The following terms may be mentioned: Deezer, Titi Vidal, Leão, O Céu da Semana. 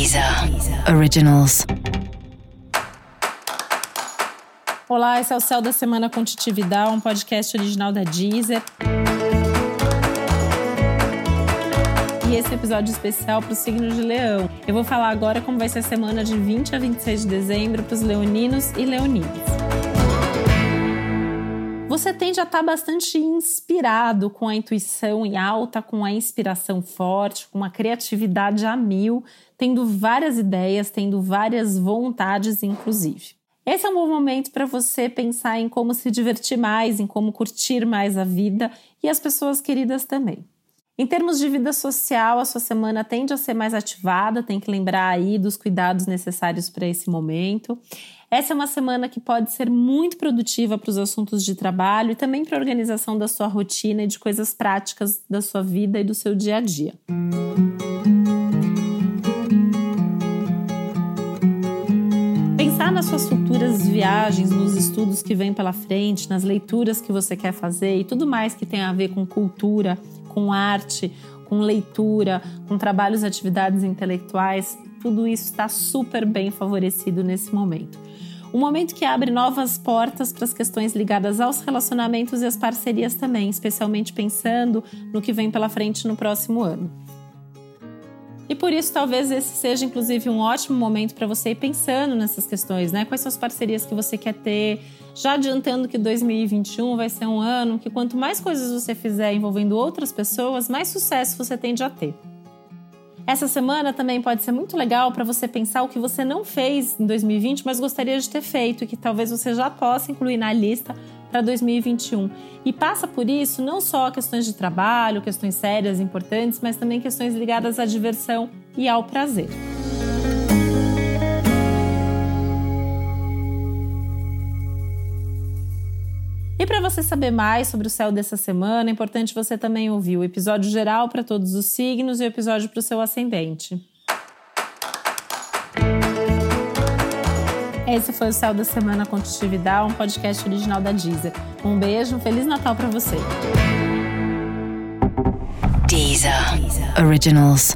Deezer Originals. Olá, esse é o Céu da Semana com Titi Vidal, um podcast original da Deezer. E esse episódio especial para o signo de Leão. Eu vou falar agora como vai ser a semana de 20 a 26 de dezembro para os leoninos e leoninas. Você tende a estar bastante inspirado, com a intuição em alta, com a inspiração forte, com uma criatividade a mil, tendo várias ideias, tendo várias vontades, inclusive. Esse é um bom momento para você pensar em como se divertir mais, em como curtir mais a vida e as pessoas queridas também. Em termos de vida social, a sua semana tende a ser mais ativada, tem que lembrar aí dos cuidados necessários para esse momento. Essa é uma semana que pode ser muito produtiva para os assuntos de trabalho e também para a organização da sua rotina e de coisas práticas da sua vida e do seu dia a dia. Pensar nas suas futuras viagens, nos estudos que vêm pela frente, nas leituras que você quer fazer e tudo mais que tem a ver com cultura, com arte, com leitura, com trabalhos e atividades intelectuais, tudo isso está super bem favorecido nesse momento. Um momento que abre novas portas para as questões ligadas aos relacionamentos e às parcerias também, especialmente pensando no que vem pela frente no próximo ano. E por isso talvez esse seja inclusive um ótimo momento para você ir pensando nessas questões, né? Quais são as parcerias que você quer ter, já adiantando que 2021 vai ser um ano que quanto mais coisas você fizer envolvendo outras pessoas, mais sucesso você tende a ter. Essa semana também pode ser muito legal para você pensar o que você não fez em 2020, mas gostaria de ter feito e que talvez você já possa incluir na lista para 2021. E passa por isso não só questões de trabalho, questões sérias e importantes, mas também questões ligadas à diversão e ao prazer. E para você saber mais sobre o céu dessa semana, é importante você também ouvir o episódio geral para todos os signos e o episódio para o seu ascendente. Esse foi o Céu da Semana com Titi Vidal, um podcast original da Deezer. Um beijo, um Feliz Natal para você. Deezer Originals.